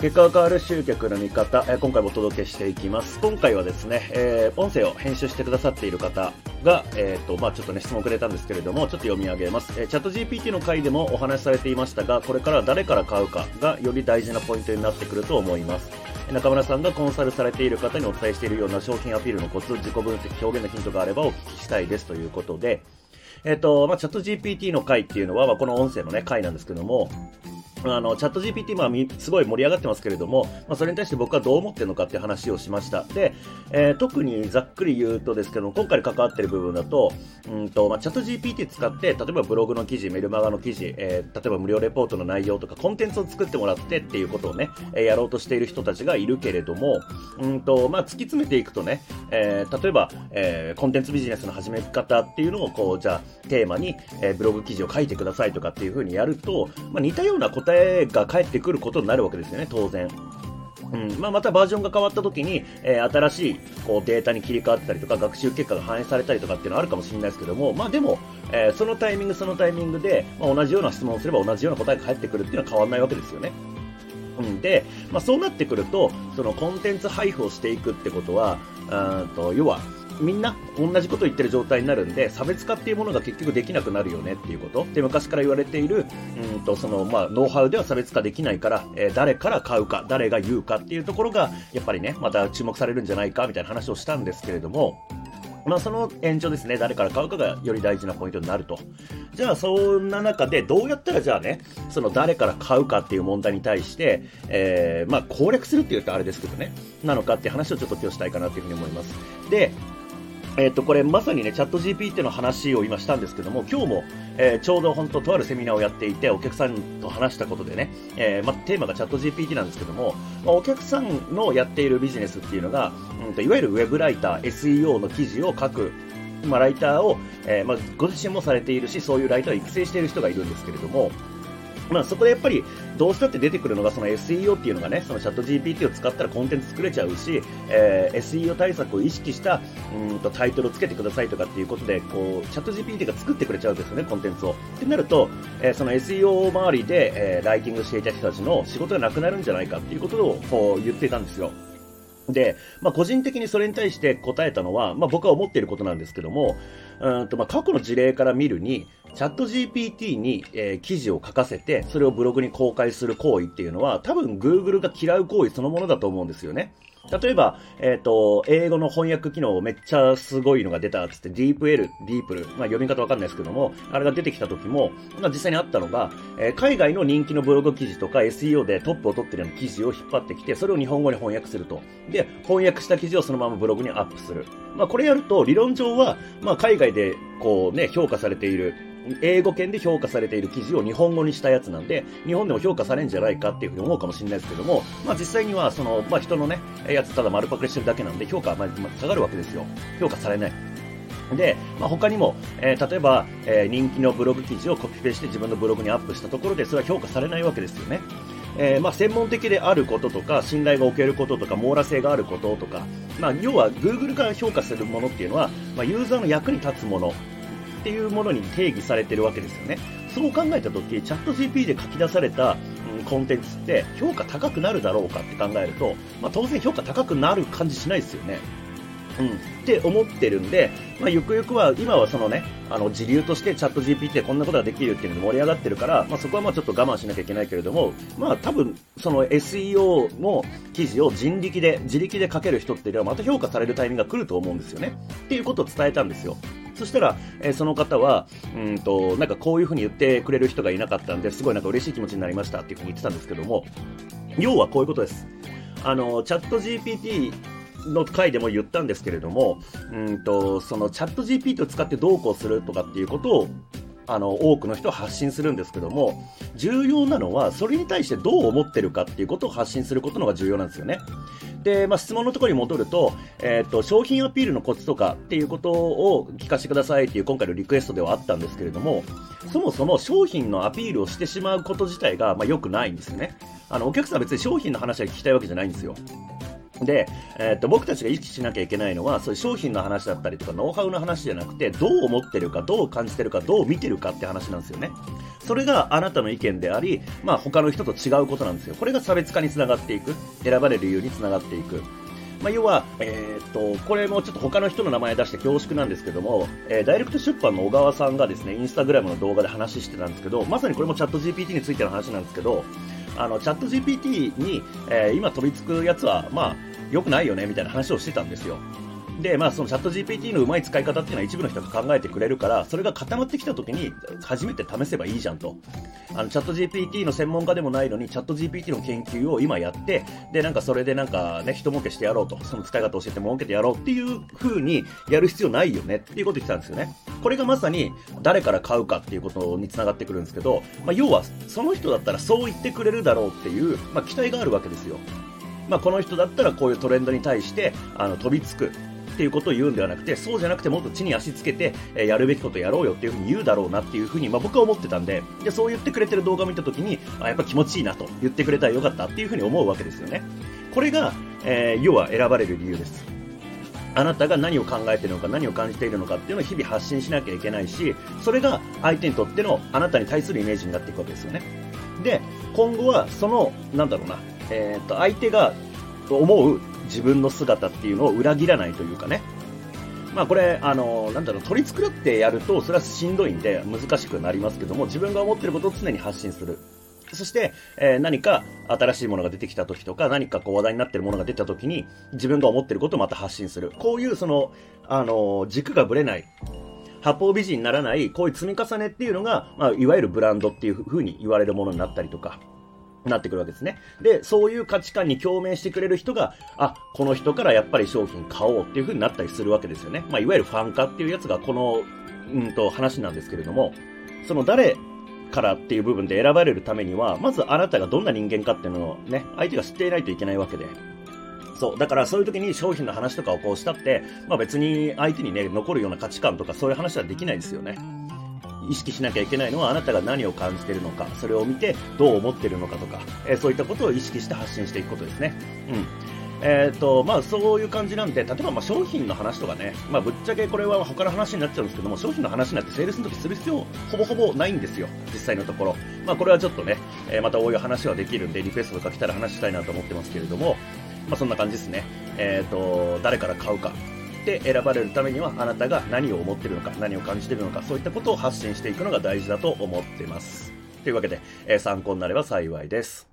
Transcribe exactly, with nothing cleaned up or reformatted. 結果が変わる集客の見方、えー、今回もお届けしていきます。今回はですね、えー、音声を編集してくださっている方が、えっと、まぁ、あ、ちょっとね、質問をくれたんですけれども、ちょっと読み上げます。えー、チャット ジーピーティー の回でもお話しされていましたが、これから誰から買うかがより大事なポイントになってくると思います。中村さんがコンサルされている方にお伝えしているような商品アピールのコツ、自己分析、表現のヒントがあればお聞きしたいですということで、えっと、まぁ、あ、チャット ジーピーティー の回っていうのは、まあ、この音声のね、回なんですけども、あのチャット ジーピーティー もすごい盛り上がってますけれども、まあ、それに対して僕はどう思ってるのかっていう話をしました。で、えー、特にざっくり言うとですけど、今回関わってる部分だと、うんとまあ、チャット ジーピーティー 使って例えばブログの記事、メルマガの記事、えー、例えば無料レポートの内容とかコンテンツを作ってもらってっていうことをね、えー、やろうとしている人たちがいるけれども、うんとまあ、突き詰めていくとね、えー、例えば、えー、コンテンツビジネスの始め方っていうのをこうじゃあテーマに、えー、ブログ記事を書いてくださいとかっていう風にやると、まあ、似たようなこと答えが返ってくることになるわけですよね、当然。うんまあ、またバージョンが変わった時に、えー、新しいこうデータに切り替わったりとか学習結果が反映されたりとかっていうのはあるかもしれないですけども、まあでも、えー、そのタイミングそのタイミングで、まあ、同じような質問をすれば同じような答えが返ってくるっていうのは変わらないわけですよね。うんで、まあ、そうなってくるとそのコンテンツ配布をしていくってことはうんと要はみんな同じこと言ってる状態になるんで、差別化っていうものが結局できなくなるよねっていうことで、昔から言われているうんとそのまあノウハウでは差別化できないから、えー、誰から買うか誰が言うかっていうところがやっぱりねまた注目されるんじゃないかみたいな話をしたんですけれども、まあ、その延長ですね、誰から買うかがより大事なポイントになると。じゃあそんな中でどうやったらじゃあねその誰から買うかっていう問題に対して、えー、まあ攻略するって言うとあれですけどねなのかって話をちょっと今日したいかなというふうに思います。でえっと、これまさにね、チャット ジーピーティー の話を今したんですけども、今日も、えー、ちょうど本当とあるセミナーをやっていて、お客さんと話したことでね、えー、ま、テーマがチャット ジーピーティー なんですけども、ま、お客さんのやっているビジネスっていうのが、うんと、いわゆるウェブライター、エスイーオー の記事を書く、まあ、ライターを、えー、ま、ご自身もされているし、そういうライターを育成している人がいるんですけれども、まあ、そこでやっぱりどうしたって出てくるのがその エスイーオー っていうのがね、そのチャット ジーピーティー を使ったらコンテンツ作れちゃうし、えー、エスイーオー 対策を意識したうんとタイトルをつけてくださいとかっていうことでこうチャット ジーピーティー が作ってくれちゃうんですよね、コンテンツを。ってなると、えー、その エスイーオー 周りで、えー、ライティングしていた人たちの仕事がなくなるんじゃないかっていうことをこう言っていたんですよ。で、まあ、個人的にそれに対して答えたのは、まあ、僕は思っていることなんですけども、うんとまあ過去の事例から見るに、チャット ジーピーティー に、えー、記事を書かせて、それをブログに公開する行為っていうのは、多分 Google が嫌う行為そのものだと思うんですよね。例えば、えっと、英語の翻訳機能めっちゃすごいのが出たっつって、ディープエル、ディープル、まあ読み方わかんないですけども、あれが出てきた時も、まあ実際にあったのが、えー、海外の人気のブログ記事とか エスイーオー でトップを取ってるような記事を引っ張ってきて、それを日本語に翻訳すると。で、翻訳した記事をそのままブログにアップする。まあこれやると、理論上は、まあ海外でこうね、評価されている、英語圏で評価されている記事を日本語にしたやつなんで、日本でも評価されるんじゃないかっていうふうに思うかもしれないですけども、まあ実際にはその、まあ人のね、やつただ丸パクリしてるだけなんで評価はまあ下がるわけですよ。評価されない。で、まあ他にも、えー、例えば、えー、人気のブログ記事をコピペして自分のブログにアップしたところでそれは評価されないわけですよね。えー、まあ専門的であることとか信頼がおけることとか網羅性があることとか、まあ要は Google から評価するものっていうのは、まあユーザーの役に立つものっていうものに定義されてるわけですよね。そう考えたとき、チャット ジーピー で書き出された、うん、コンテンツって評価高くなるだろうかって考えると、まあ、当然評価高くなる感じしないですよね。うん、って思ってるんで、まあ、ゆくゆくは今はそのね、あの時流としてチャット ジーピーティー でこんなことができるっていうので盛り上がってるから、まあ、そこはまあちょっと我慢しなきゃいけないけれども、まあ多分その エスイーオー の記事を人力で自力で書ける人っていうのはまた評価されるタイミングが来ると思うんですよね。っていうことを伝えたんですよ。そしたら、えー、その方はうんとなんかこういうふうに言ってくれる人がいなかったんですごいなんか嬉しい気持ちになりましたっていうふうに言ってたんですけども、要はこういうことです。あのチャット ジーピーティーの回でも言ったんですけれども、うんとそのチャット ジーピーティー を使ってどうこうするとかっていうことをあの多くの人は発信するんですけども、重要なのはそれに対してどう思ってるかっていうことを発信することの方が重要なんですよね。で、まあ、質問のところに戻ると、えーと、商品アピールのコツとかっていうことを聞かせてくださいっていう今回のリクエストではあったんですけれども、そもそも商品のアピールをしてしまうこと自体がまあ良くないんですよね。あのお客さんは別に商品の話は聞きたいわけじゃないんですよ。で、えー、っと僕たちが意識しなきゃいけないのは、そういう商品の話だったりとかノウハウの話じゃなくて、どう思ってるか、どう感じてるか、どう見てるかって話なんですよね。それがあなたの意見であり、まあ、他の人と違うことなんですよ。これが差別化につながっていく、選ばれる理由につながっていく。まあ、要は、えー、っとこれもちょっと他の人の名前出して恐縮なんですけども、えー、ダイレクト出版の小川さんがですね、インスタグラムの動画で話してたんですけど、まさにこれもチャット ジーピーティー についての話なんですけど、あのチャット ジーピーティー に、えー、今飛びつくやつはまあ良くないよねみたいな話をしてたんですよ。で、まあそのチャット ジーピーティー のうまい使い方っていうのは一部の人が考えてくれるから、それが固まってきた時に初めて試せばいいじゃんと。あのチャット ジーピーティー の専門家でもないのにチャット ジーピーティー の研究を今やって、でなんかそれでなんかね、人儲けしてやろうと、その使い方を教えて儲けてやろうっていう風にやる必要ないよねっていうことを言ってたんですよね。これがまさに誰から買うかっていうことにつながってくるんですけど、まあ要はその人だったらそう言ってくれるだろうっていう、まあ期待があるわけですよ。まあこの人だったらこういうトレンドに対してあの飛びつく。っていうことを言うんではなくて、そうじゃなくてもっと地に足つけて、えー、やるべきことをやろうよっていうふうに言うだろうなっていうふうに、まあ、僕は思ってたんで、でそう言ってくれてる動画を見たときに、あ、やっぱ気持ちいいなと言ってくれたらよかったっていうふうに思うわけですよね。これが、えー、要は選ばれる理由です。あなたが何を考えているのか、何を感じているのかっていうのを日々発信しなきゃいけないし、それが相手にとってのあなたに対するイメージになっていくわけですよね。で、今後はそのなんだろうな、えー、と相手が思う自分の姿っていうのを裏切らないというかね、まあこれあのなんだろう、取り繕ってやるとそれはしんどいんで難しくなりますけども、自分が思ってることを常に発信する。そして、えー、何か新しいものが出てきた時とか、何かこう話題になってるものが出た時に自分が思ってることをまた発信する。こういうそのあの軸がぶれない、八方美人にならない、こういう積み重ねっていうのが、まあ、いわゆるブランドっていう風に言われるものになったりとかなってくるわけですね。で、そういう価値観に共鳴してくれる人が、あ、この人からやっぱり商品買おうっていう風になったりするわけですよね。まあいわゆるファン化っていうやつがこのうんと話なんですけれども、その誰からっていう部分で選ばれるためには、まずあなたがどんな人間かっていうのをね、相手が知っていないといけないわけで。そうだからそういう時に商品の話とかをこうしたって、まあ別に相手にね残るような価値観とかそういう話はできないですよね。意識しなきゃいけないのは、あなたが何を感じているのか、それを見てどう思っているのかとか、えー、そういったことを意識して発信していくことですね。うん。えっと、まあそういう感じなんで、例えばまあ商品の話とかね、まあぶっちゃけこれは他の話になっちゃうんですけども、商品の話なんてセールスの時する必要ほぼほぼないんですよ、実際のところ。まあこれはちょっとね、えー、またこういう話はできるんで、リクエストとか来たら話したいなと思ってますけれども、まあそんな感じですね。えっと、誰から買うか。で選ばれるためには、あなたが何を思っているのか、何を感じているのか、そういったことを発信していくのが大事だと思っています。というわけで、えー、参考になれば幸いです。